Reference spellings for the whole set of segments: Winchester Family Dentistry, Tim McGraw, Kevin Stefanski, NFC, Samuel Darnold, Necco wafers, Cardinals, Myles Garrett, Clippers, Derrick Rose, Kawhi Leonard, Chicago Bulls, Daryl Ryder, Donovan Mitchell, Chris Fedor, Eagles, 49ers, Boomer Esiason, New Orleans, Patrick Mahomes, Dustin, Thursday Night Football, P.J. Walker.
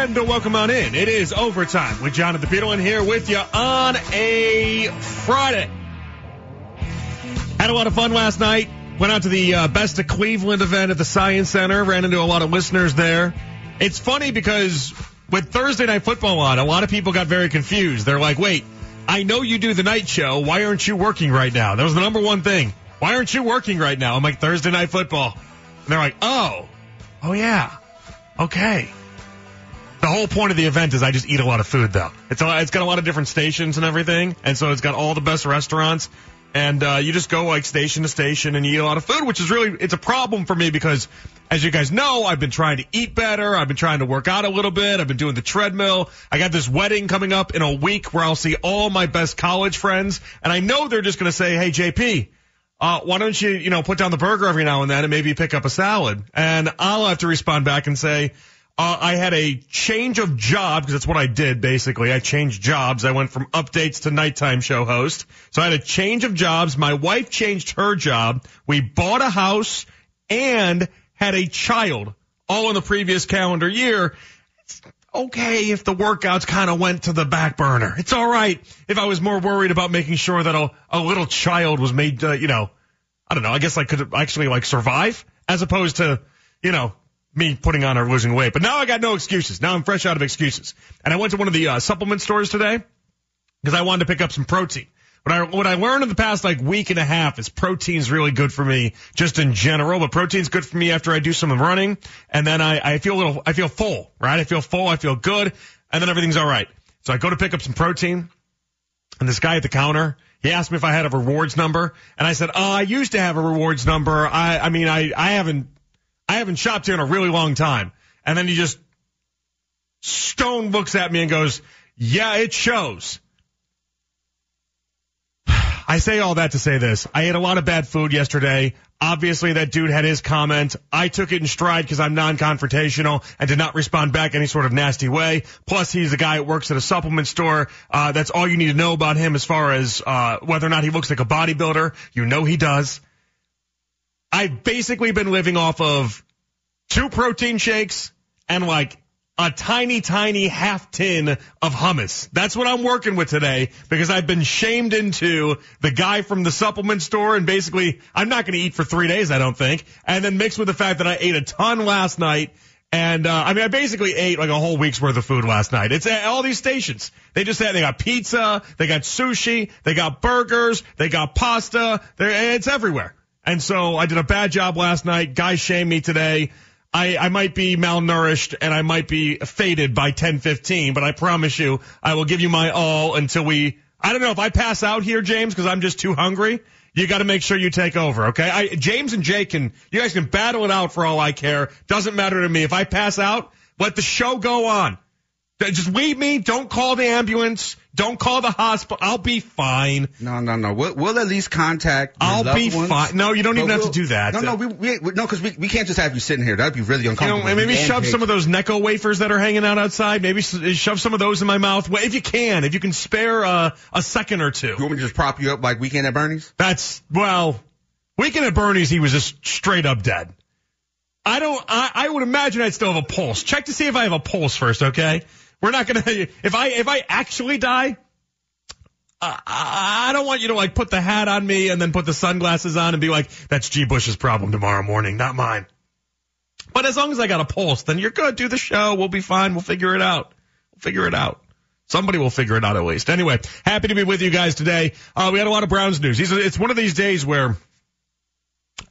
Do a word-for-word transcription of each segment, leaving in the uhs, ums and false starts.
And welcome on in. It is Overtime with Jonathan Peterlin here with you on a Friday. Had a lot of fun last night. Went out to the uh, Best of Cleveland event at the Science Center. Ran into a lot of listeners there. It's funny because with Thursday Night Football on, a lot of people got very confused. They're like, wait, I know you do the night show. Why aren't you working right now? That was the number one thing. Why aren't you working right now? I'm like, Thursday Night Football. And they're like, oh, oh yeah, okay. The whole point of the event is I just eat a lot of food, though. It's a, it's got a lot of different stations and everything, and so it's got all the best restaurants, and uh, you just go, like, station to station and you eat a lot of food, which is really, it's a problem for me because, as you guys know, I've been trying to eat better, I've been trying to work out a little bit, I've been doing the treadmill, I got this wedding coming up in a week where I'll see all my best college friends, and I know they're just going to say, hey, J P, uh, why don't you, you know, put down the burger every now and then and maybe pick up a salad, and I'll have to respond back and say, Uh, I had a change of job, because that's what I did, basically. I changed jobs. I went from updates to nighttime show host. So I had a change of jobs. My wife changed her job. We bought a house and had a child, all in the previous calendar year. It's okay if the workouts kind of went to the back burner. It's all right if I was more worried about making sure that a, a little child was made, uh, you know, I don't know, I guess I could actually, like, survive, as opposed to, you know, me putting on or losing weight. But now I got no excuses. Now I'm fresh out of excuses. And I went to one of the uh, supplement stores today because I wanted to pick up some protein. What I, what I learned in the past, like, week and a half is protein's really good for me just in general. But protein's good for me after I do some running. And then I, I feel a little, I feel full, right? I feel full. I feel good. And then everything's all right. So I go to pick up some protein. And this guy at the counter, he asked me if I had a rewards number. And I said, oh, I used to have a rewards number. I, I mean, I, I haven't. I haven't shopped here in a really long time. And then he just stone looks at me and goes, yeah, it shows. I say all that to say this. I ate a lot of bad food yesterday. Obviously, that dude had his comment. I took it in stride because I'm non-confrontational and did not respond back any sort of nasty way. Plus, he's a guy that works at a supplement store. Uh, that's all you need to know about him as far as uh, whether or not he looks like a bodybuilder. You know he does. I've basically been living off of two protein shakes and, like, a tiny, tiny half tin of hummus. That's what I'm working with today because I've been shamed into the guy from the supplement store, and basically I'm not going to eat for three days, I don't think, and then mixed with the fact that I ate a ton last night. And, uh, I mean, I basically ate like a whole week's worth of food last night. It's at all these stations. They just had, they got pizza, they got sushi, they got burgers, they got pasta. They're, it's everywhere. And so I did a bad job last night. Guys shamed me today. I, I might be malnourished and I might be faded by ten fifteen, but I promise you I will give you my all until we – I don't know if I pass out here, James, because I'm just too hungry. You got to make sure you take over, okay? I, James and Jake, can you guys can battle it out for all I care. Doesn't matter to me. If I pass out, let the show go on. Just leave me. Don't call the ambulance. Don't call the hospital. I'll be fine. No, no, no. We'll, we'll at least contact your I'll loved be ones. fine. No, you don't even we'll, have to do that. No, no, we, we no, because we, we can't just have you sitting here. That would be really uncomfortable. You know, and maybe and shove cake. some of those Necco wafers that are hanging out outside. Maybe shove some of those in my mouth. If you can. If you can spare uh, a second or two. You want me to just prop you up like Weekend at Bernie's? That's, well, Weekend at Bernie's, he was just straight up dead. I don't, I, I would imagine I'd still have a pulse. Check to see if I have a pulse first, okay? We're not going to, if I, if I actually die, uh, I don't want you to, like, put the hat on me and then put the sunglasses on and be like, that's G. Bush's problem tomorrow morning, not mine. But as long as I got a pulse, then you're good. Do the show. We'll be fine. We'll figure it out. We'll figure it out. Somebody will figure it out at least. Anyway, happy to be with you guys today. Uh, we had a lot of Browns news. It's one of these days where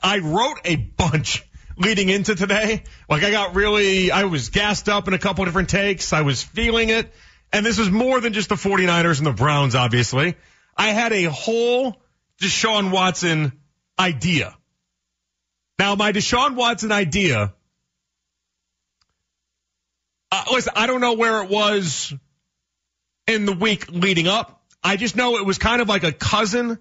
I wrote a bunch leading into today. Like, I got really, I was gassed up in a couple different takes. I was feeling it. And this is more than just the 49ers and the Browns, obviously. I had a whole Deshaun Watson idea. Now, my Deshaun Watson idea, uh, listen, I don't know where it was in the week leading up. I just know it was kind of like a cousin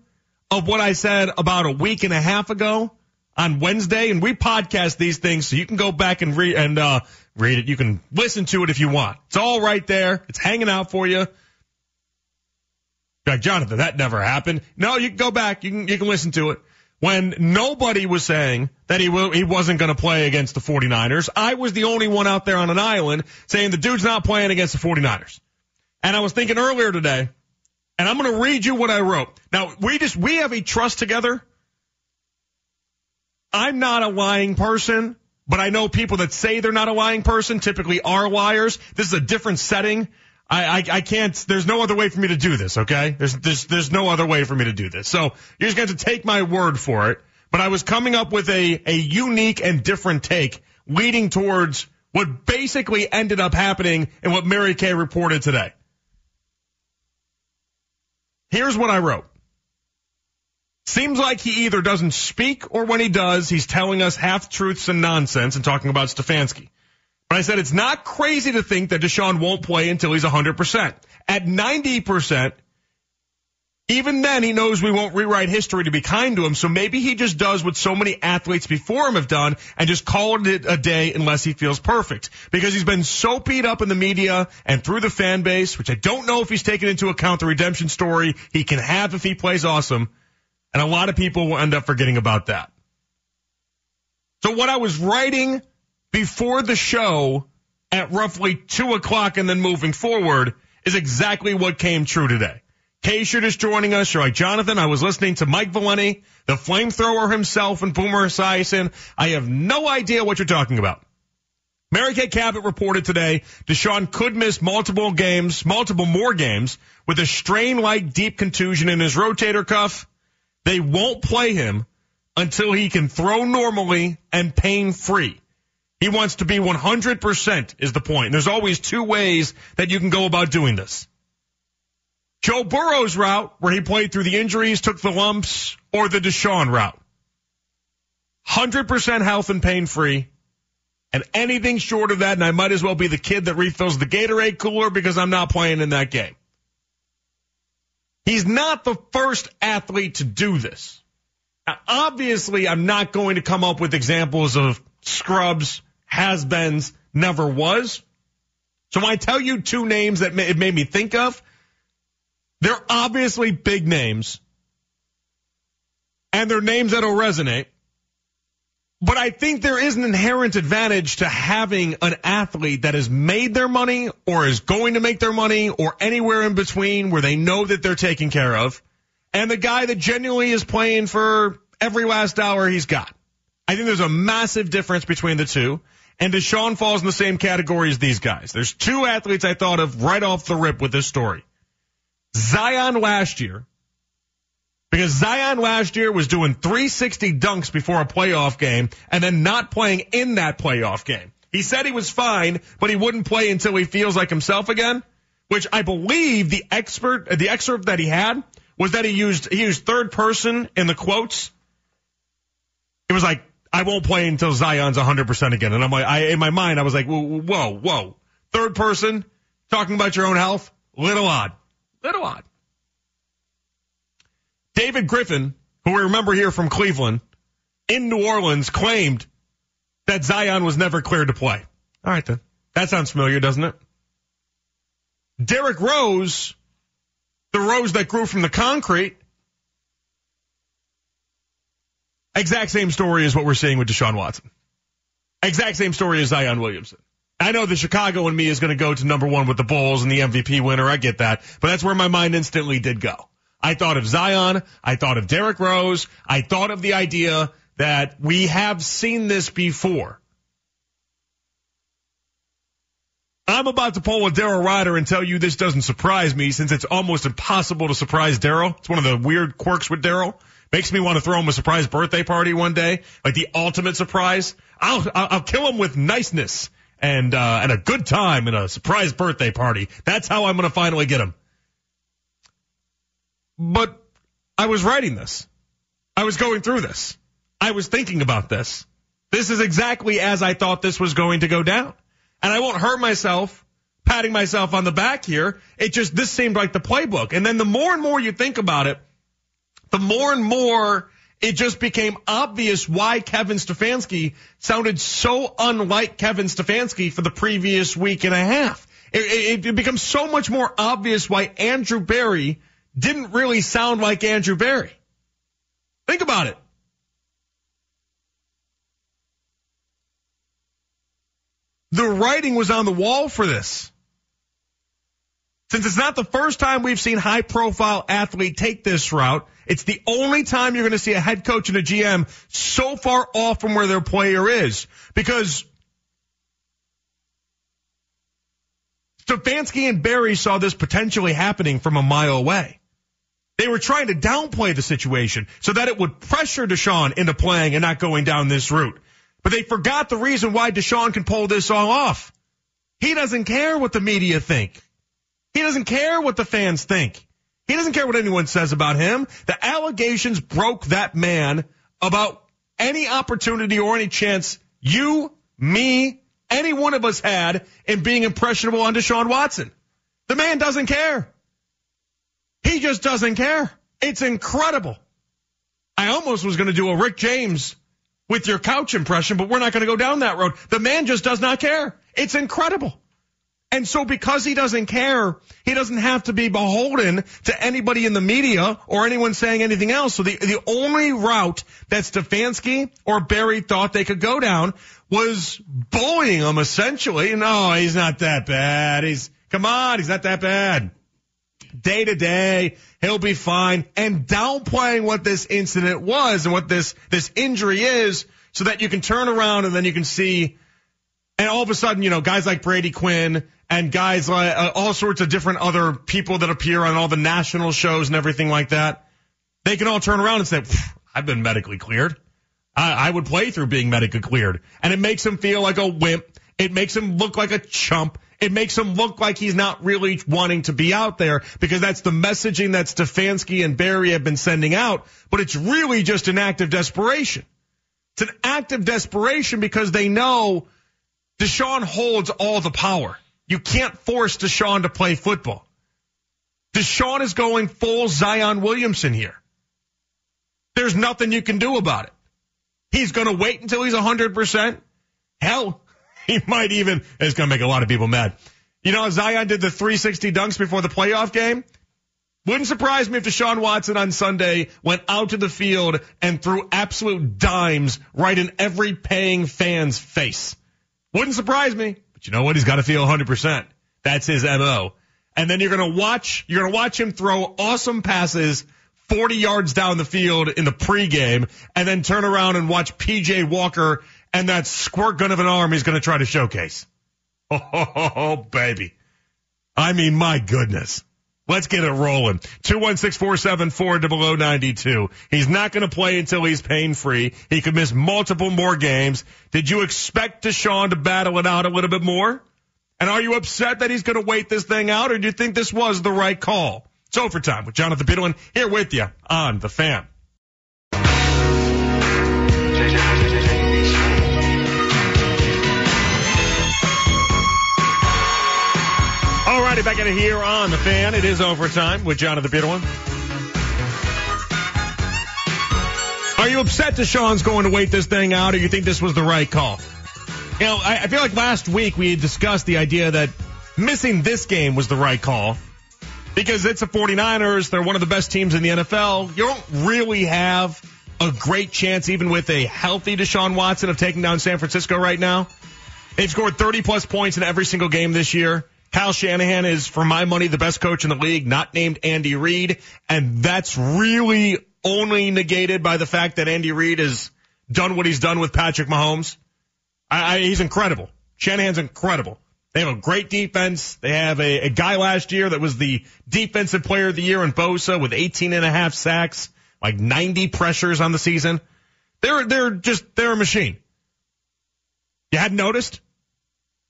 of what I said about a week and a half ago on Wednesday, and we podcast these things, so you can go back and read and uh, read it. You can listen to it if you want. It's all right there. It's hanging out for you. Like, Jonathan, that never happened. No, you can go back. You can you can listen to it. When nobody was saying that he w- he wasn't going to play against the 49ers, I was the only one out there on an island saying the dude's not playing against the 49ers. And I was thinking earlier today, and I'm going to read you what I wrote. Now, we just we have a trust together. I'm not a lying person, but I know people that say they're not a lying person typically are liars. This is a different setting. I, I, I can't, there's no other way for me to do this, okay? There's, there's, there's no other way for me to do this. So you're just going to take my word for it. But I was coming up with a, a unique and different take leading towards what basically ended up happening and what Mary Kay reported today. Here's what I wrote. Seems like he either doesn't speak or when he does, he's telling us half-truths and nonsense and talking about Stefanski. But I said it's not crazy to think that Deshaun won't play until he's one hundred percent. At ninety percent, even then he knows we won't rewrite history to be kind to him, so maybe he just does what so many athletes before him have done and just call it a day unless he feels perfect. Because he's been so beat up in the media and through the fan base, which I don't know if he's taken into account the redemption story he can have if he plays awesome, and a lot of people will end up forgetting about that. So what I was writing before the show at roughly two o'clock and then moving forward is exactly what came true today. In case you're just joining us, you're like, Jonathan, I was listening to Mike Valeni, the flamethrower himself, and Boomer Esiason. I have no idea what you're talking about. Mary Kay Cabot reported today Deshaun could miss multiple games, multiple more games, with a strain-like deep contusion in his rotator cuff. They won't play him until he can throw normally and pain-free. He wants to be one hundred percent is the point. And there's always two ways that you can go about doing this. Joe Burrow's route, where he played through the injuries, took the lumps, or the Deshaun route. one hundred percent health and pain-free. And anything short of that, and I might as well be the kid that refills the Gatorade cooler because I'm not playing in that game. He's not the first athlete to do this. Now, obviously, I'm not going to come up with examples of scrubs, has-beens, never was. So when I tell you two names that it made me think of, they're obviously big names, and they're names that'll resonate. But I think there is an inherent advantage to having an athlete that has made their money or is going to make their money or anywhere in between where they know that they're taken care of, and the guy that genuinely is playing for every last dollar he's got. I think there's a massive difference between the two, and Deshaun falls in the same category as these guys. There's two athletes I thought of right off the rip with this story. Zion last year, because Zion last year was doing three sixty dunks before a playoff game and then not playing in that playoff game. He said he was fine, but he wouldn't play until he feels like himself again, which I believe the expert, the excerpt that he had was that he used, he used third person in the quotes. It was like, I won't play until Zion's one hundred percent again. And I'm like, I, in my mind, I was like, whoa, whoa, whoa. Third person, talking about your own health, little odd, little odd. David Griffin, who we remember here from Cleveland, in New Orleans, claimed that Zion was never cleared to play. All right, then. That sounds familiar, doesn't it? Derrick Rose, the rose that grew from the concrete, exact same story as what we're seeing with Deshaun Watson. Exact same story as Zion Williamson. I know the Chicago in me is going to go to number one with the Bulls and the M V P winner. I get that. But that's where my mind instantly did go. I thought of Zion. I thought of Derrick Rose. I thought of the idea that we have seen this before. I'm about to pull a Daryl Ryder and tell you this doesn't surprise me, since it's almost impossible to surprise Daryl. It's one of the weird quirks with Daryl. Makes me want to throw him a surprise birthday party one day, like the ultimate surprise. I'll I'll kill him with niceness and uh and a good time and a surprise birthday party. That's how I'm going to finally get him. But I was writing this. I was going through this. I was thinking about this. This is exactly as I thought this was going to go down. And I won't hurt myself patting myself on the back here. It just, this seemed like the playbook. And then the more and more you think about it, the more and more it just became obvious why Kevin Stefanski sounded so unlike Kevin Stefanski for the previous week and a half. It, it, it becomes so much more obvious why Andrew Berry didn't really sound like Andrew Berry. Think about it. The writing was on the wall for this. Since it's not the first time we've seen high-profile athlete take this route, it's the only time you're going to see a head coach and a G M so far off from where their player is. Because Stefanski and Berry saw this potentially happening from a mile away. They were trying to downplay the situation so that it would pressure Deshaun into playing and not going down this route. But they forgot the reason why Deshaun can pull this all off. He doesn't care what the media think. He doesn't care what the fans think. He doesn't care what anyone says about him. The allegations broke that man about any opportunity or any chance you, me, any one of us had in being impressionable on Deshaun Watson. The man doesn't care. He just doesn't care. It's incredible. I almost was going to do a Rick James with your couch impression, but we're not going to go down that road. The man just does not care. It's incredible. And so because he doesn't care, he doesn't have to be beholden to anybody in the media or anyone saying anything else. So the, the only route that Stefanski or Berry thought they could go down was bullying him, essentially. No, he's not that bad. He's, come on, he's not that bad. Day to day, he'll be fine. And downplaying what this incident was and what this, this injury is so that you can turn around and then you can see. And all of a sudden, you know, guys like Brady Quinn and guys like uh, all sorts of different other people that appear on all the national shows and everything like that, they can all turn around and say, I've been medically cleared. I, I would play through being medically cleared. And it makes him feel like a wimp. It makes him look like a chump. It makes him look like he's not really wanting to be out there, because that's the messaging that Stefanski and Berry have been sending out. But it's really just an act of desperation. It's an act of desperation because they know Deshaun holds all the power. You can't force Deshaun to play football. Deshaun is going full Zion Williamson here. There's nothing you can do about it. He's going to wait until he's one hundred percent. Hell, he might even, it's going to make a lot of people mad. You know, Zion did the three sixty dunks before the playoff game. Wouldn't surprise me if Deshaun Watson on Sunday went out to the field and threw absolute dimes right in every paying fan's face. Wouldn't surprise me, but you know what? He's got to feel one hundred percent. That's his M O. And then you're going to watch, you're going to watch him throw awesome passes forty yards down the field in the pregame, and then turn around and watch P J. Walker and that squirt gun of an arm he's going to try to showcase. Oh, oh, oh, oh, baby. I mean, my goodness. Let's get it rolling. two one six, four seven four, zero zero nine two. He's not going to play until he's pain-free. He could miss multiple more games. Did you expect Deshaun to battle it out a little bit more? And are you upset that he's going to wait this thing out, or do you think this was the right call? It's Overtime with Jonathan Peterlin here with you on The Fan. Back out of here on The Fan. It is Overtime with Jonathan Peterlin. Are you upset Deshaun's going to wait this thing out, or you think this was the right call? You know, I, I feel like last week we had discussed the idea that missing this game was the right call because it's the 49ers. They're one of the best teams in the N F L. You don't really have a great chance, even with a healthy Deshaun Watson, of taking down San Francisco right now. They've scored thirty-plus points in every single game this year. Kyle Shanahan is, for my money, the best coach in the league, not named Andy Reid. And that's really only negated by the fact that Andy Reid has done what he's done with Patrick Mahomes. I, I, he's incredible. Shanahan's incredible. They have a great defense. They have a, a guy last year that was the defensive player of the year in Bosa with eighteen and a half sacks, like ninety pressures on the season. They're, they're just, they're a machine. You hadn't noticed?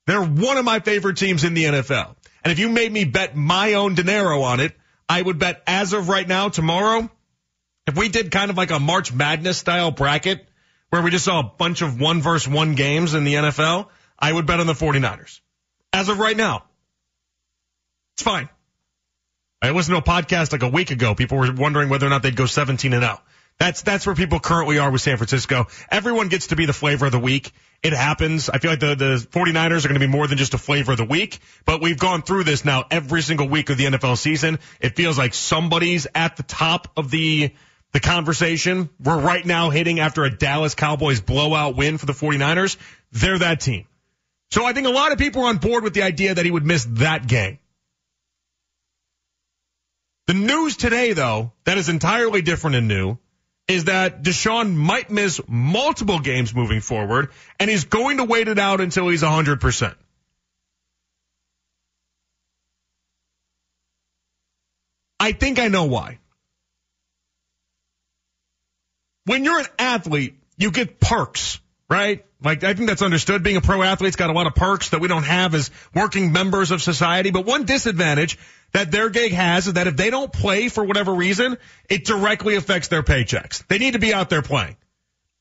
They're one of my favorite teams in the N F L. And if you made me bet my own dinero on it, I would bet as of right now, tomorrow, if we did kind of like a March Madness style bracket where we just saw a bunch of one versus one games in the N F L, I would bet on the 49ers. As of right now, It's fine. I listened to a podcast like a week ago. People were wondering whether or not they'd go seventeen and oh. That's, that's where people currently are with San Francisco. Everyone gets to be the flavor of the week. It happens. I feel like the, the 49ers are going to be more than just a flavor of the week, but we've gone through this now every single week of the N F L season. It feels like somebody's at the top of the, the conversation. We're right now hitting after a Dallas Cowboys blowout win for the 49ers. They're that team. So I think a lot of people are on board with the idea that he would miss that game. The news today, though, that is entirely different and new, is that Deshaun might miss multiple games moving forward, and he's going to wait it out until he's one hundred percent. I think I know why. When you're an athlete, you get perks, right? Like, I think that's understood. Being a pro athlete's got a lot of perks that we don't have as working members of society. But one disadvantage that their gig has is that if they don't play for whatever reason, it directly affects their paychecks. They need to be out there playing.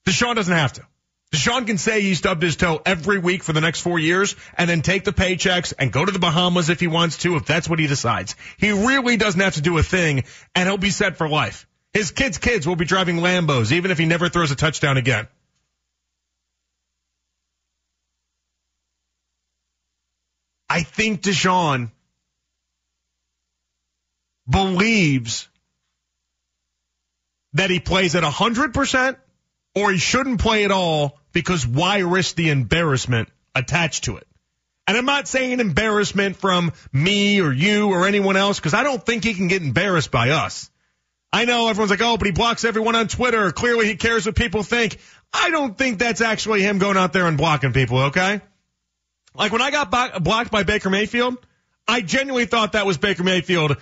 Deshaun doesn't have to. Deshaun can say he stubbed his toe every week for the next four years and then take the paychecks and go to the Bahamas if he wants to, if that's what he decides. He really doesn't have to do a thing, and he'll be set for life. His kids' kids will be driving Lambos, even if he never throws a touchdown again. I think Deshaun believes that he plays at one hundred percent or he shouldn't play at all, because why risk the embarrassment attached to it? And I'm not saying embarrassment from me or you or anyone else, because I don't think he can get embarrassed by us. I know everyone's like, oh, but he blocks everyone on Twitter. Clearly he cares what people think. I don't think that's actually him going out there and blocking people, okay? Like when I got bo- blocked by Baker Mayfield, I genuinely thought that was Baker Mayfield,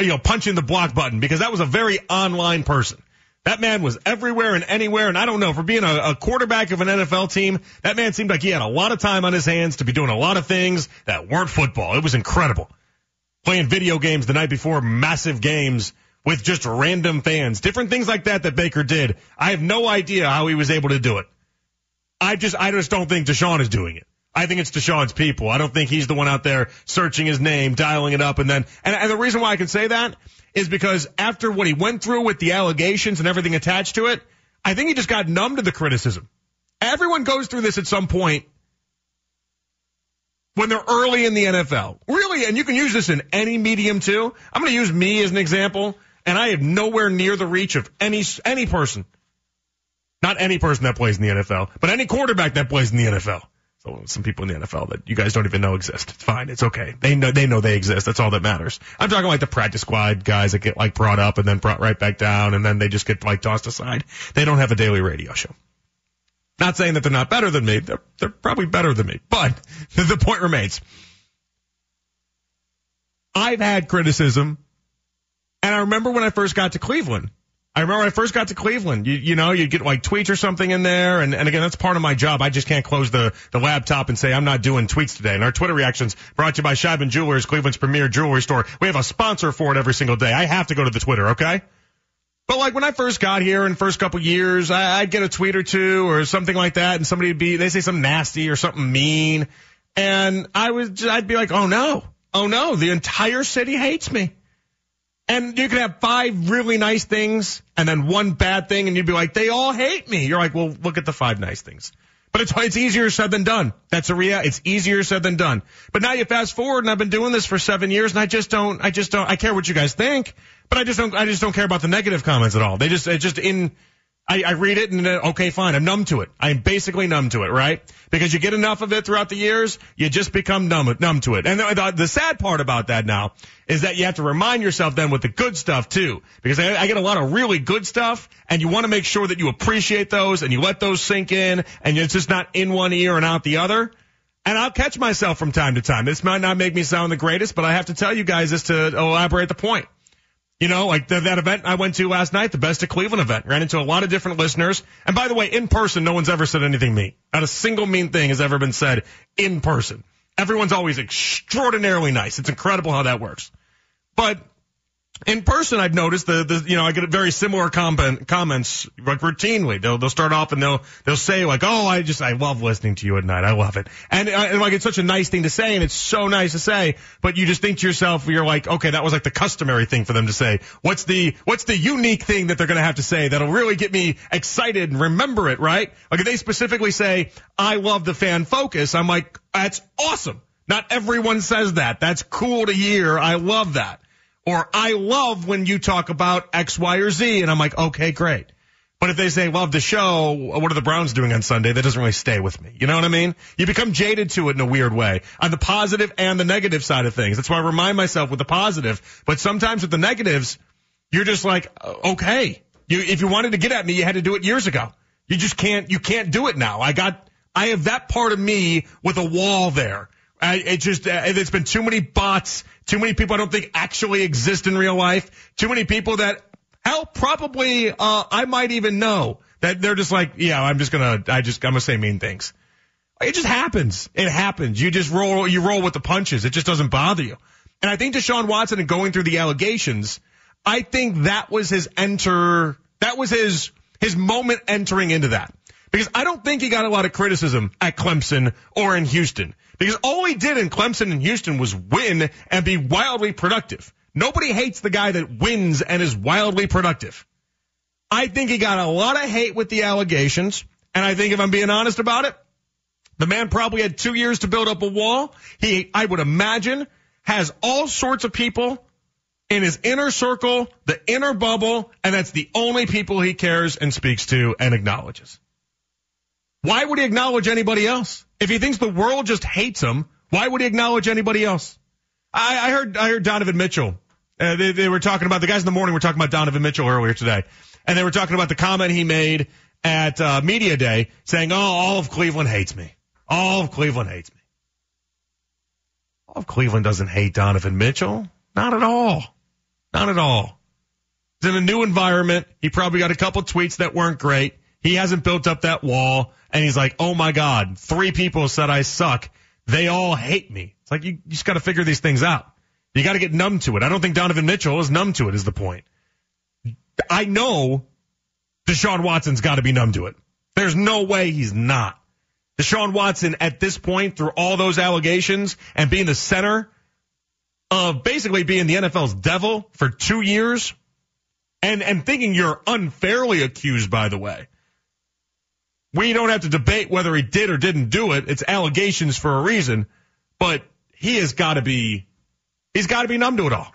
you know, punching the block button, because that was a very online person. That man was everywhere and anywhere, and I don't know, for being a, a quarterback of an N F L team, that man seemed like he had a lot of time on his hands to be doing a lot of things that weren't football. It was incredible. Playing video games the night before massive games with just random fans, different things like that that Baker did. I have no idea how he was able to do it. I just, I just don't think Deshaun is doing it. I think it's Deshaun's people. I don't think he's the one out there searching his name, dialing it up, and then and, and the reason why I can say that is because after what he went through with the allegations and everything attached to it, I think he just got numb to the criticism. Everyone goes through this at some point when they're early in the N F L. Really, and you can use this in any medium too. I'm going to use me as an example, and I have nowhere near the reach of any any person. Not any person that plays in the N F L, but any quarterback that plays in the N F L. Some people in the N F L that you guys don't even know exist. It's fine. It's okay. They know they know they exist. That's all that matters. I'm talking like the practice squad guys that get like brought up and then brought right back down, and then they just get like tossed aside. They don't have a daily radio show. Not saying that they're not better than me. They're, they're probably better than me. But the point remains. I've had criticism, and I remember when I first got to Cleveland. I remember when I first got to Cleveland, you, you know, you'd get like tweets or something in there. And, and again, that's part of my job. I just can't close the, the laptop and say, I'm not doing tweets today. And our Twitter reactions brought to you by Scheibman Jewelers, Cleveland's premier jewelry store. We have a sponsor for it every single day. I have to go to the Twitter, okay? But like when I first got here in the first couple years, I, I'd get a tweet or two or something like that. And somebody would be, they say something nasty or something mean. And I was, just, I'd be like, oh no, oh no, the entire city hates me. And you could have five really nice things and then one bad thing, and you'd be like, they all hate me. You're like, well, look at the five nice things. But it's it's easier said than done. That's a rea- It's easier said than done. But now you fast forward, and I've been doing this for seven years, and I just don't, I just don't, I care what you guys think, but I just don't, I just don't care about the negative comments at all. They just, it's just in, I, I read it, and okay, fine, I'm numb to it. I'm basically numb to it, right? Because you get enough of it throughout the years, you just become numb, numb to it. And the, the, the sad part about that now is that you have to remind yourself then with the good stuff too. Because I, I get a lot of really good stuff, and you want to make sure that you appreciate those, and you let those sink in, and it's just not in one ear and out the other. And I'll catch myself from time to time. This might not make me sound the greatest, but I have to tell you guys this to elaborate the point. You know, like the, that event I went to last night, the Best of Cleveland event, ran into a lot of different listeners. And by the way, in person, no one's ever said anything mean. Not a single mean thing has ever been said in person. Everyone's always extraordinarily nice. It's incredible how that works. But In person, I've noticed the, the you know, I get very similar comment, comments like routinely. They'll they'll start off and they'll they'll say like, oh, I just I love listening to you at night. I love it, and, and like it's such a nice thing to say, and it's so nice to say. But you just think to yourself, you're like, okay, that was like the customary thing for them to say. What's the what's the unique thing that they're gonna have to say that'll really get me excited and remember it, right? Like if they specifically say, I love the fan focus, I'm like, that's awesome. Not everyone says that. That's cool to hear. I love that. Or I love when you talk about X, Y, or Z, and I'm like, okay, great. But if they say, love the show, what are the Browns doing on Sunday? That doesn't really stay with me. You know what I mean? You become jaded to it in a weird way on the positive and the negative side of things. That's why I remind myself with the positive. But sometimes with the negatives, you're just like, okay. You, if you wanted to get at me, you had to do it years ago. You just can't, you can't do it now. I got, I have that part of me with a wall there. I, it just, uh, it's been too many bots, too many people I don't think actually exist in real life, too many people that, hell, probably, uh, I might even know that they're just like, yeah, I'm just gonna, I just, I'm gonna say mean things. It just happens. It happens. You just roll, you roll with the punches. It just doesn't bother you. And I think Deshaun Watson and going through the allegations, I think that was his enter, that was his, his moment entering into that. Because I don't think he got a lot of criticism at Clemson or in Houston. Because all he did in Clemson and Houston was win and be wildly productive. Nobody hates the guy that wins and is wildly productive. I think he got a lot of hate with the allegations. And I think if I'm being honest about it, the man probably had two years to build up a wall. He, I would imagine, has all sorts of people in his inner circle, the inner bubble, and that's the only people he cares and speaks to and acknowledges. Why would he acknowledge anybody else? If he thinks the world just hates him, why would he acknowledge anybody else? I, I heard I heard Donovan Mitchell. Uh, they, they were talking about, the guys in the morning were talking about Donovan Mitchell earlier today. And they were talking about the comment he made at uh, Media Day saying, oh, all of Cleveland hates me. All of Cleveland hates me. All of Cleveland doesn't hate Donovan Mitchell. Not at all. Not at all. He's in a new environment. He probably got a couple tweets that weren't great. He hasn't built up that wall, and he's like, oh, my God, three people said I suck. They all hate me. It's like you, you just got to figure these things out. You got to get numb to it. I don't think Donovan Mitchell is numb to it is the point. I know Deshaun Watson's got to be numb to it. There's no way he's not. Deshaun Watson, at this point, through all those allegations and being the center of basically being the N F L's devil for two years and, and thinking you're unfairly accused, by the way. We don't have to debate whether he did or didn't do it. It's allegations for a reason, but he has got to be, he's got to be numb to it all.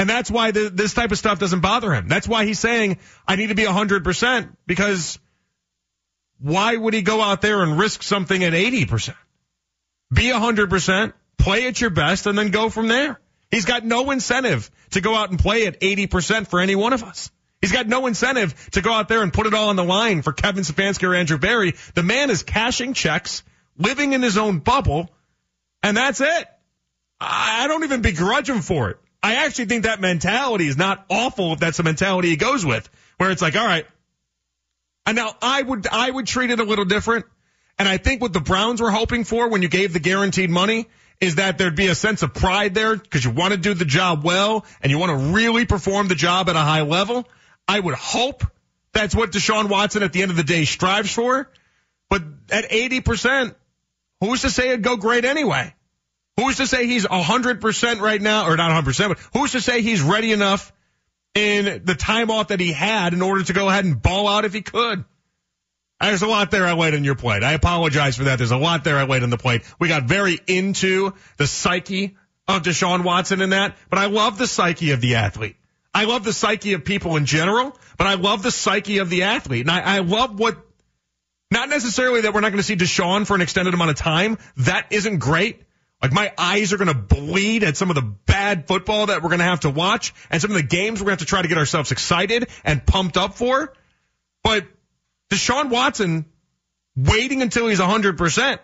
And that's why the, this type of stuff doesn't bother him. That's why he's saying, I need to be one hundred percent, because why would he go out there and risk something at eighty percent? Be one hundred percent, play at your best, and then go from there. He's got no incentive to go out and play at eighty percent for any one of us. He's got no incentive to go out there and put it all on the line for Kevin Stefanski or Andrew Berry. The man is cashing checks, living in his own bubble, and that's it. I don't even begrudge him for it. I actually think that mentality is not awful if that's the mentality he goes with, where it's like, all right. And now I would I would treat it a little different, and I think what the Browns were hoping for when you gave the guaranteed money is that there'd be a sense of pride there because you want to do the job well and you want to really perform the job at a high level. I would hope that's what Deshaun Watson at the end of the day strives for. But at eighty percent, who's to say it'd go great anyway? Who's to say he's one hundred percent right now, or not one hundred percent, but who's to say he's ready enough in the time off that he had in order to go ahead and ball out if he could? There's a lot there I laid on your plate. I apologize for that. There's a lot there I laid on the plate. We got very into the psyche of Deshaun Watson in that, but I love the psyche of the athlete. I love the psyche of people in general, but I love the psyche of the athlete. And I, I love what, not necessarily that we're not going to see Deshaun for an extended amount of time. That isn't great. Like, my eyes are going to bleed at some of the bad football that we're going to have to watch and some of the games we're going to have to try to get ourselves excited and pumped up for. But Deshaun Watson waiting until he's one hundred percent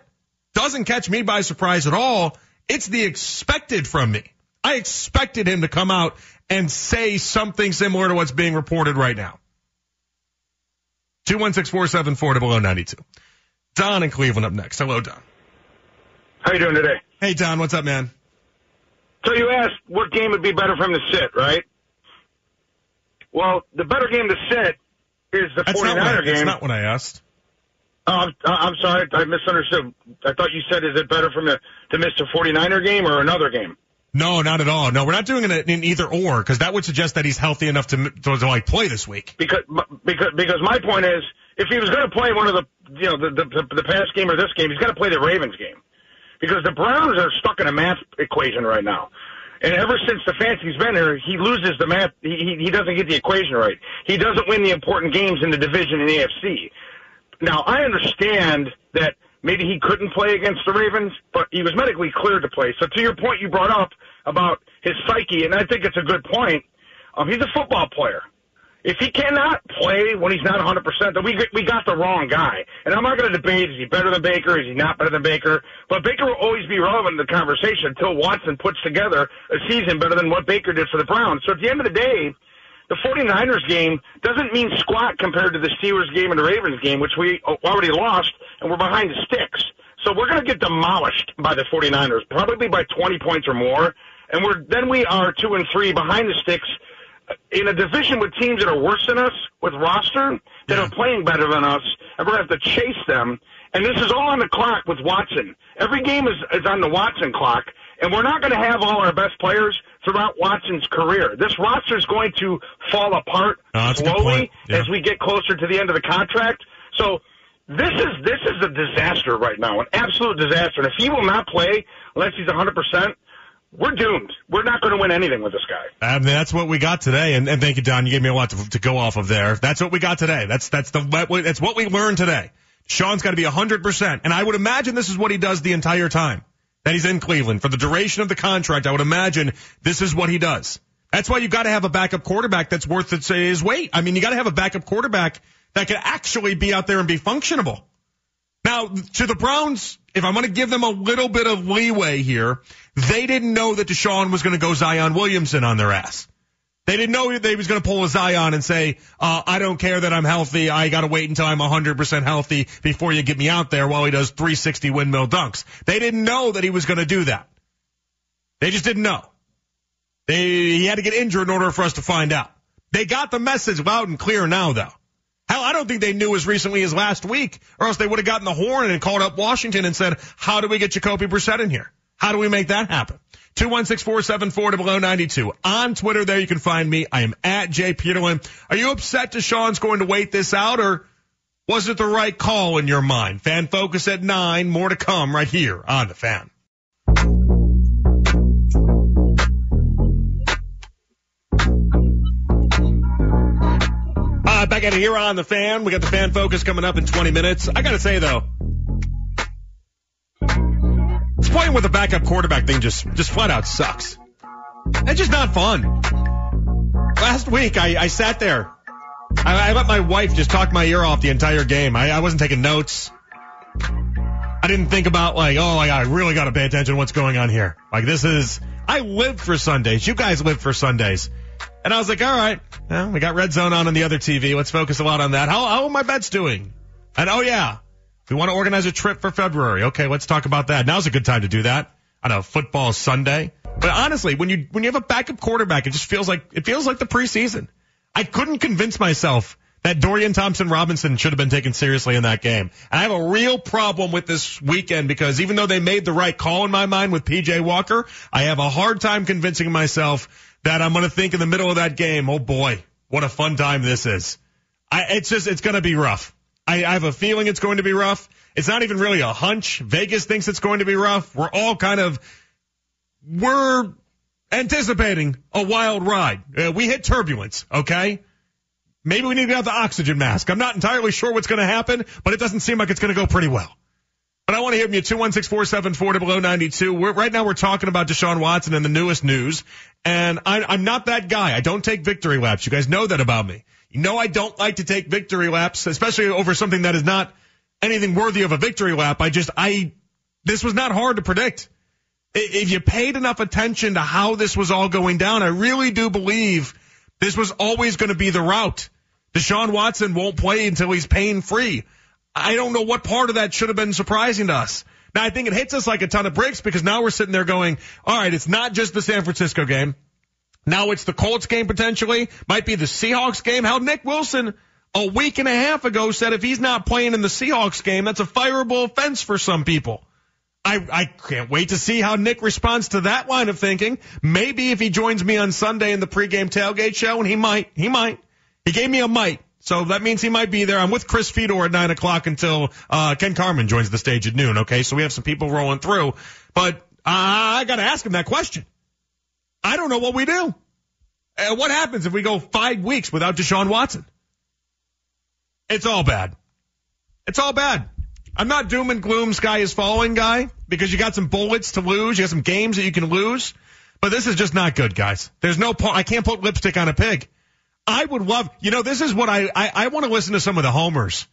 doesn't catch me by surprise at all. It's the expected from me. I expected him to come out and say something similar to what's being reported right now. two one six, four seven four, zero zero nine two. Don in Cleveland up next. Hello, Don. How you doing today? Hey, Don. What's up, man? So you asked what game would be better for him to sit, right? Well, the better game to sit is the that's 49er not I, game. That's not what I asked. Oh, I'm, I'm sorry. I misunderstood. I thought you said, is it better for me to miss the 49er game or another game? No, not at all. No, we're not doing it in either or, because that would suggest that he's healthy enough to, to, to like, play this week. Because, because, because my point is, if he was going to play one of the, you know, the, the, the past game or this game, he's got to play the Ravens game. Because the Browns are stuck in a math equation right now. And ever since Stefanski's been here, he loses the math. He, he doesn't get the equation right. He doesn't win the important games in the division in the A F C. Now, I understand that maybe he couldn't play against the Ravens, but he was medically cleared to play. So to your point you brought up about his psyche, and I think it's a good point, um, he's a football player. If he cannot play when he's not one hundred percent, then we we got the wrong guy. And I'm not going to debate, is he better than Baker, is he not better than Baker? But Baker will always be relevant in the conversation until Watson puts together a season better than what Baker did for the Browns. So at the end of the day, the 49ers game doesn't mean squat compared to the Steelers game and the Ravens game, which we already lost, and we're behind the sticks. So we're going to get demolished by the 49ers, probably by twenty points or more. And we're then we are two and three behind the sticks, in a division with teams that are worse than us, with roster, that are playing better than us, and we're going to have to chase them. And this is all on the clock with Watson. Every game is, is on the Watson clock, and we're not going to have all our best players throughout Watson's career. This roster is going to fall apart oh, slowly yeah. as we get closer to the end of the contract. So this is this is a disaster right now, an absolute disaster. And if he will not play unless he's one hundred percent, we're doomed. We're not going to win anything with this guy. I mean, that's what we got today. And, and thank you, Don. You gave me a lot to, to go off of there. That's what we got today. That's that's the that's what we learned today. Sean's got to be one hundred percent. And I would imagine this is what he does the entire time that he's in Cleveland. For the duration of the contract, I would imagine this is what he does. That's why you've got to have a backup quarterback that's worth his weight. I mean, you got to have a backup quarterback that can actually be out there and be functional. Now, to the Browns, if I'm going to give them a little bit of leeway here, they didn't know that Deshaun was going to go Zion Williamson on their ass. They didn't know that he was going to pull a Zion and say, uh, I don't care that I'm healthy. I got to wait until I'm one hundred percent healthy before you get me out there while he does three sixty windmill dunks. They didn't know that he was going to do that. They just didn't know. They, he had to get injured in order for us to find out. They got the message loud and clear now, though. Hell, I don't think they knew as recently as last week, or else they would have gotten the horn and called up Washington and said, how do we get Jacoby Brissett in here? How do we make that happen? two one six, four seven four, zero zero nine two. On Twitter there you can find me. I am at Jay Peterlin. Are you upset Deshaun's going to wait this out, or was it the right call in your mind? Fan Focus at nine. More to come right here on The Fan. Back out of here on The Fan. We got The Fan Focus coming up in twenty minutes. I got to say, though, playing with a backup quarterback thing just, just flat out sucks. It's just not fun. Last week, I, I sat there. I, I let my wife just talk my ear off the entire game. I, I wasn't taking notes. I didn't think about, like, oh, I really got to pay attention to what's going on here. Like, this is – I lived for Sundays. You guys live for Sundays. And I was like, all right, well, we got Red Zone on on the other T V. Let's focus a lot on that. How, how are my bets doing? And, oh, yeah, we want to organize a trip for February. Okay, let's talk about that. Now's a good time to do that on a football Sunday. But honestly, when you when you have a backup quarterback, it just feels like it feels like the preseason. I couldn't convince myself that Dorian Thompson-Robinson should have been taken seriously in that game. And I have a real problem with this weekend because even though they made the right call in my mind with P J. Walker, I have a hard time convincing myself that I'm going to think in the middle of that game, oh, boy, what a fun time this is. I, it's just, it's going to be rough. I, I have a feeling it's going to be rough. It's not even really a hunch. Vegas thinks it's going to be rough. We're all kind of, we're anticipating a wild ride. Uh, we hit turbulence, okay? Maybe we need to get out the oxygen mask. I'm not entirely sure what's going to happen, but it doesn't seem like it's going to go pretty well. But I want to hear from you, two one six, four seven four, zero zero nine two. We're, right now we're talking about Deshaun Watson and the newest news, and I, I'm not that guy. I don't take victory laps. You guys know that about me. You know I don't like to take victory laps, especially over something that is not anything worthy of a victory lap. I just, I, this was not hard to predict. If you paid enough attention to how this was all going down, I really do believe this was always going to be the route. Deshaun Watson won't play until he's pain-free. I don't know what part of that should have been surprising to us. Now, I think it hits us like a ton of bricks because now we're sitting there going, all right, it's not just the San Francisco game. Now it's the Colts game potentially. Might be the Seahawks game. Hell, Nick Wilson a week and a half ago said if he's not playing in the Seahawks game, that's a fireable offense for some people. I, I can't wait to see how Nick responds to that line of thinking. Maybe if he joins me on Sunday in the pregame tailgate show, and he might, he might. He gave me a might, so that means he might be there. I'm with Chris Fedor at nine o'clock until uh Ken Carman joins the stage at noon, okay? So we have some people rolling through. But uh, I got to ask him that question. I don't know what we do. Uh, what happens if we go five weeks without Deshaun Watson? It's all bad. It's all bad. I'm not doom and gloom, sky is falling guy, because you got some bullets to lose. You got some games that you can lose. But this is just not good, guys. There's no point. I can't put lipstick on a pig. I would love, you know, this is what I, I, I want to listen to some of the homers.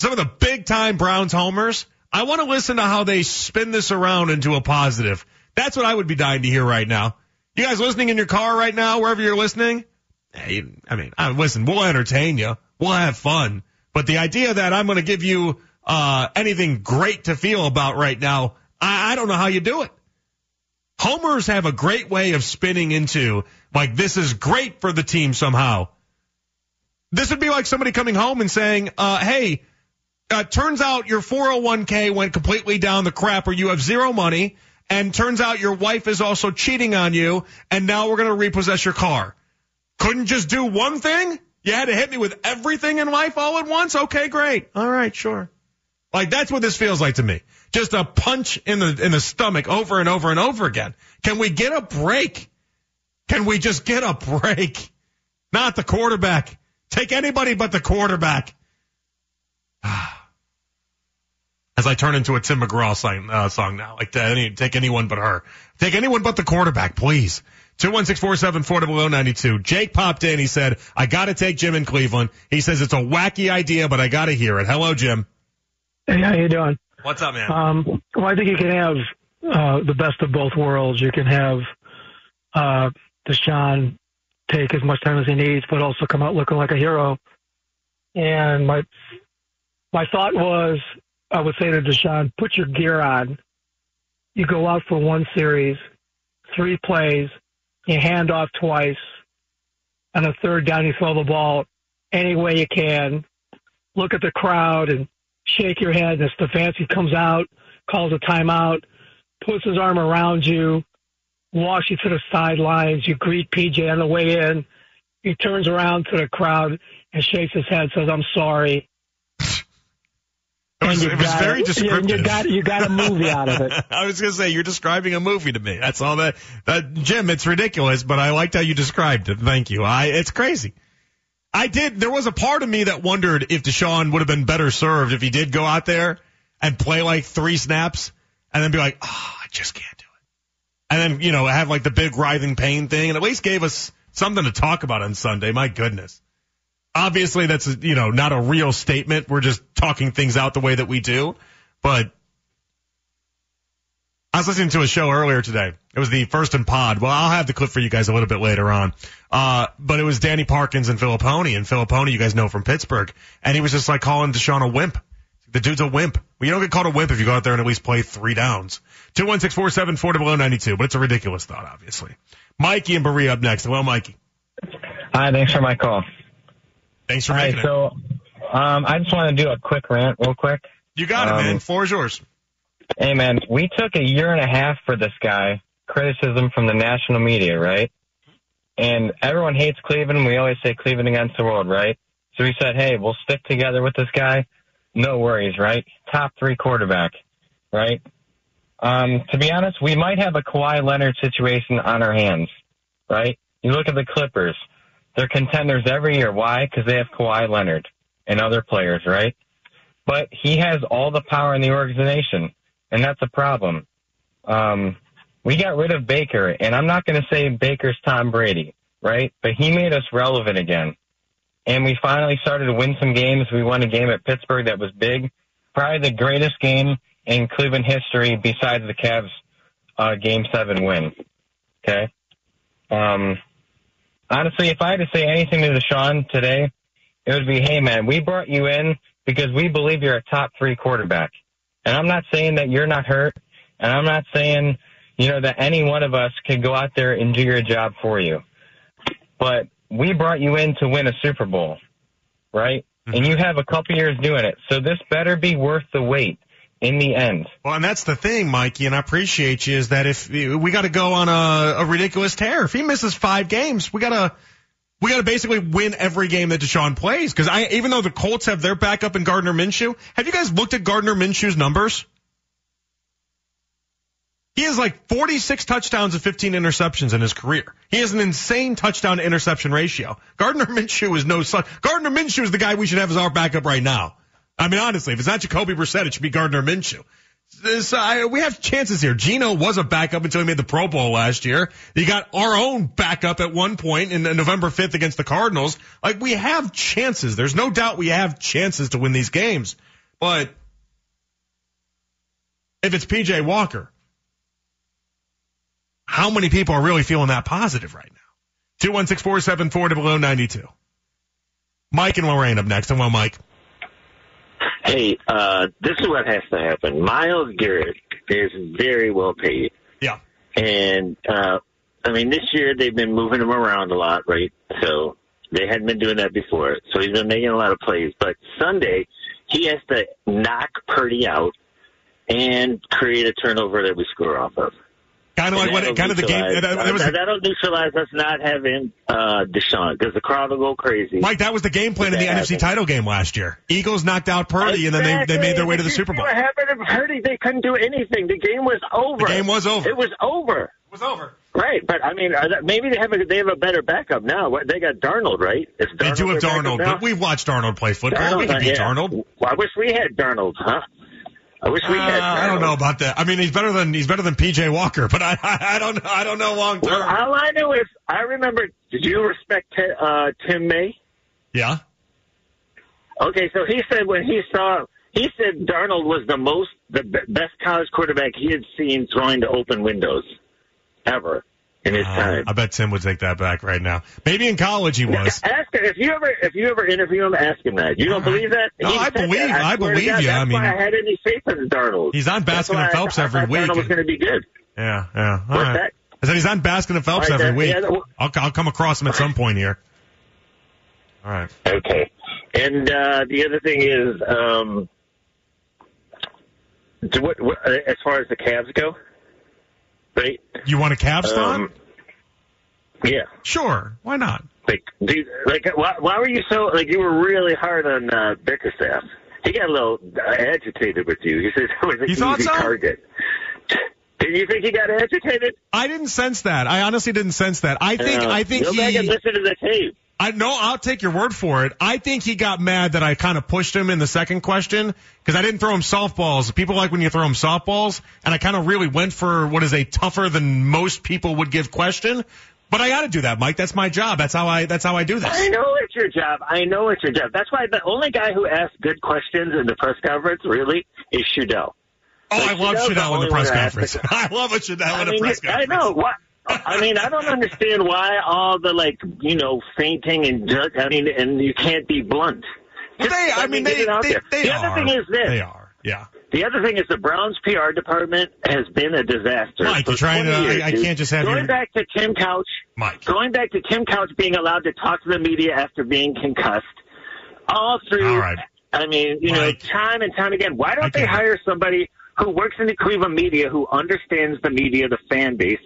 Some of the big time Browns homers. I want to listen to how they spin this around into a positive. That's what I would be dying to hear right now. You guys listening in your car right now, wherever you're listening? Hey, I mean, listen, we'll entertain you. We'll have fun. But the idea that I'm going to give you Uh, anything great to feel about right now, I, I don't know how you do it. Homers have a great way of spinning into, like, this is great for the team somehow. This would be like somebody coming home and saying, uh, hey, uh, turns out your four oh one k went completely down the crap or you have zero money, and turns out your wife is also cheating on you, and now we're going to repossess your car. Couldn't just do one thing? You had to hit me with everything in life all at once? Okay, great. All right, sure. Like, that's what this feels like to me. Just a punch in the in the stomach over and over and over again. Can we get a break? Can we just get a break? Not the quarterback. Take anybody but the quarterback. As I turn into a Tim McGraw song, uh, song now, like, uh, take anyone but her. Take anyone but the quarterback, please. two one six, four seven four, zero zero nine two. Jake popped in. He said, I got to take Jim in Cleveland. He says it's a wacky idea, but I got to hear it. Hello, Jim. Hey, how you doing? What's up, man? Um, well, I think you can have uh, the best of both worlds. You can have uh, Deshaun take as much time as he needs, but also come out looking like a hero. And my my thought was, I would say to Deshaun, put your gear on. You go out for one series, three plays, you hand off twice, on a third down you throw the ball any way you can. Look at the crowd and shake your head, and Stefanski comes out, calls a timeout, puts his arm around you, walks you to the sidelines, you greet P J on the way in, he turns around to the crowd and shakes his head, says, I'm sorry. It was, it was gotta, very descriptive. You got, you got a movie out of it. I was going to say, you're describing a movie to me. That's all that. Uh, Jim, it's ridiculous, but I liked how you described it. Thank you. I, it's crazy. I did. There was a part of me that wondered if Deshaun would have been better served if he did go out there and play like three snaps and then be like, oh, I just can't do it. And then, you know, have like the big writhing pain thing, and at least gave us something to talk about on Sunday. My goodness. Obviously, that's, you know, not a real statement. We're just talking things out the way that we do. But I was listening to a show earlier today. It was the First and Pod. Well, I'll have the clip for you guys a little bit later on. Uh, but it was Danny Parkins and Filippone. And Filippone, you guys know from Pittsburgh. And he was just like calling Deshaun a wimp. The dude's a wimp. Well, you don't get called a wimp if you go out there and at least play three downs. two one six, four seven four, zero zero nine two. But it's a ridiculous thought, obviously. Mikey and Berea up next. Hello, Mikey. Hi, thanks for my call. Thanks for making it. All right, so um, I just want to do a quick rant real quick. You got it, um, man. Floor is yours. Hey, man, we took a year and a half for this guy, criticism from the national media, right? And everyone hates Cleveland. We always say Cleveland against the world, right? So we said, hey, we'll stick together with this guy. No worries, right? Top three quarterback, right? Um, to be honest, we might have a Kawhi Leonard situation on our hands, right? You look at the Clippers. They're contenders every year. Why? Because they have Kawhi Leonard and other players, right? But he has all the power in the organization, and that's a problem. Um, we got rid of Baker, and I'm not going to say Baker's Tom Brady, right? But he made us relevant again. And we finally started to win some games. We won a game at Pittsburgh that was big, probably the greatest game in Cleveland history besides the Cavs uh, Game seven win, okay? Um Honestly, if I had to say anything to Deshaun today, it would be, hey, man, we brought you in because we believe you're a top three quarterback. And I'm not saying that you're not hurt, and I'm not saying, you know, that any one of us could go out there and do your job for you. But we brought you in to win a Super Bowl, right? Mm-hmm. And you have a couple years doing it. So this better be worth the wait in the end. Well, and that's the thing, Mikey, and I appreciate you, is that if we got to go on a, a ridiculous tear. If he misses five games, we got to we got to basically win every game that Deshaun plays. Because I, even though the Colts have their backup in Gardner Minshew, have you guys looked at Gardner Minshew's numbers? He has like forty-six touchdowns and fifteen interceptions in his career. He has an insane touchdown-to-interception ratio. Gardner Minshew is no son. Gardner Minshew is the guy we should have as our backup right now. I mean, honestly, if it's not Jacoby Brissett, it should be Gardner Minshew. This, uh, we have chances here. Geno was a backup until he made the Pro Bowl last year. He got our own backup at one point in November fifth against the Cardinals. Like, we have chances. There's no doubt we have chances to win these games. But if it's P J. Walker, how many people are really feeling that positive right now? two one six, four seven four, zero zero nine two. Mike and Lorraine up next. Hello, Mike. Hey, uh, this is what has to happen. Myles Garrett is very well paid. Yeah. And, uh, I mean, this year they've been moving him around a lot, right? So they hadn't been doing that before. So he's been making a lot of plays. But Sunday, he has to knock Purdy out and create a turnover that we score off of. Kind of like what, kind of the game. That, that was, that'll neutralize us not having uh, Deshaun, because the crowd will go crazy. Mike, that was the game plan in the happened. N F C title game last year. Eagles knocked out Purdy, exactly. and then they, they made their way to the Super Bowl. What happened to Purdy? They couldn't do anything. The game was over. The game was over. It was over. It was over. Right, but I mean, maybe they have a they have a better backup now. They got Darnold, right? It's Darnold they do have Darnold, but we've watched Darnold play football. Darnold, we can beat yeah. Darnold. Well, I wish we had Darnold, huh? I wish we had. Uh, I don't know about that. I mean, he's better than he's better than P J. Walker, but I I, I don't I don't know long term. Well, all I know is I remember. Did you respect T- uh, Tim May? Yeah. Okay, so he said when he saw he said Darnold was the most the b- best college quarterback he had seen throwing to open windows ever in his uh, time. I bet Tim would take that back right now. Maybe in college he was. Now, ask him if you ever if you ever interview him. Ask him that. You don't believe that? No, I believe that. I, I believe God, you. I mean, I had any faith in Darnold. He's on Baskin and Phelps I, every I week. Darnold was going to be good. Yeah, yeah. All What's right. That? I said he's on Baskin and Phelps right, every that, week. Yeah, well, I'll I'll come across him at some point here. All right. Okay. And uh, the other thing is, um, to what, what as far as the Cavs go. Right. You want a Cavs um, time? Yeah. Sure. Why not? Like, dude, like, why, why were you so like you were really hard on uh, Bickerstaff? He got a little uh, agitated with you. He said that was an you easy so? target. Did you think he got agitated? I didn't sense that. I honestly didn't sense that. I think. Uh, I think go he. Go back and listen to the tape. I no, I'll take your word for it. I think he got mad that I kind of pushed him in the second question because I didn't throw him softballs. People like when you throw him softballs, and I kind of really went for what is a tougher than most people would give question. But I got to do that, Mike. That's my job. That's how I. That's how I do this. I know it's your job. I know it's your job. That's why the only guy who asks good questions in the press conference really is Chedell. Oh, like, I love Chedell in the press conference. I love a Chedell I in mean, a press conference. I know what. I mean, I don't understand why all the, like, you know, fainting and jerk. I mean, and you can't be blunt. Just, they, I, I mean, they, they, they The other are. thing is this. They are, yeah. The other thing is the Browns P R department has been a disaster. Mike, you're trying to, years, I, I can't just have Going your... back to Tim Couch. Mike. Going back to Tim Couch being allowed to talk to the media after being concussed. All through, all right. I mean, you Mike. know, time and time again. Why don't they hire somebody who works in the Cleveland media, who understands the media, the fan base,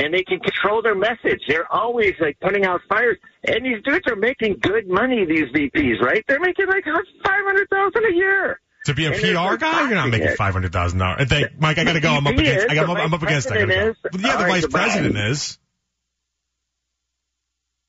and they can control their message? They're always, like, putting out fires. And these dudes are making good money, these V Ps, right? They're making, like, five hundred thousand dollars a year. To be a and P R guy, you're not making five hundred thousand dollars. Hey, Mike, I got to go. I'm up against, I got, I'm up against that. Go. Yeah, the right, vice goodbye. president is.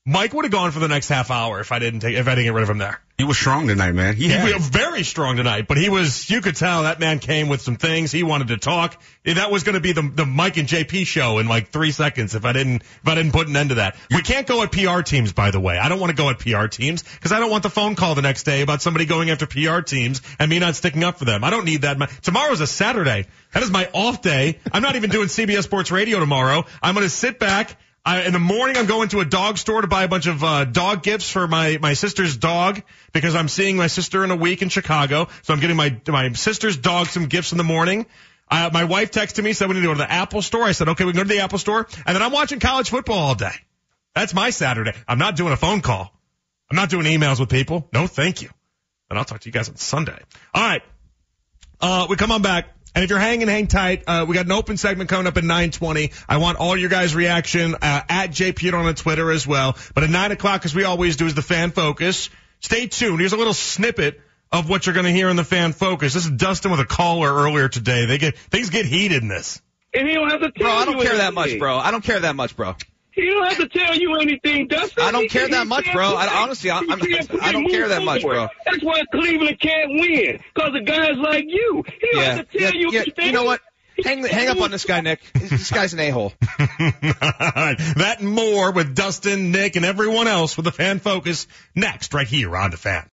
Mike would have gone for the next half hour if I didn't take, if I didn't get rid of him there. He was strong tonight, man. He, he was very strong tonight, but he was, you could tell that man came with some things. He wanted to talk. That was going to be the, the Mike and J P show in like three seconds if I didn't, if I didn't put an end to that. We can't go at P R teams, by the way. I don't want to go at P R teams because I don't want the phone call the next day about somebody going after P R teams and me not sticking up for them. I don't need that. Tomorrow's a Saturday. That is my off day. I'm not even doing C B S Sports Radio tomorrow. I'm going to sit back. I, in the morning, I'm going to a dog store to buy a bunch of uh, dog gifts for my, my sister's dog because I'm seeing my sister in a week in Chicago. So I'm getting my my sister's dog some gifts in the morning. Uh, my wife texted me, said we need to go to the Apple Store. I said, okay, we can go to the Apple Store. And then I'm watching college football all day. That's my Saturday. I'm not doing a phone call. I'm not doing emails with people. No, thank you. And I'll talk to you guys on Sunday. All right. Uh, we come on back. And if you're hanging, hang tight. Uh, we got an open segment coming up at nine twenty. I want all your guys' reaction, uh, at J P on Twitter as well. But at nine o'clock, as we always do, is the Fan Focus. Stay tuned. Here's a little snippet of what you're going to hear in the Fan Focus. This is Dustin with a caller earlier today. They get, things get heated in this. And he don't have to tell bro, I don't you care anything. that much, bro. I don't care that much, bro. He don't have to tell you anything, Dustin. I don't care that much, bro. I, honestly, I, I'm, I don't care that much, bro. That's why Cleveland can't win, because of guys like you. He don't yeah. have to tell yeah. you yeah. anything. You know what? Hang, hang up on this guy, Nick. This guy's an a-hole. All right. That and more with Dustin, Nick, and everyone else with the Fan Focus next right here on The Fan.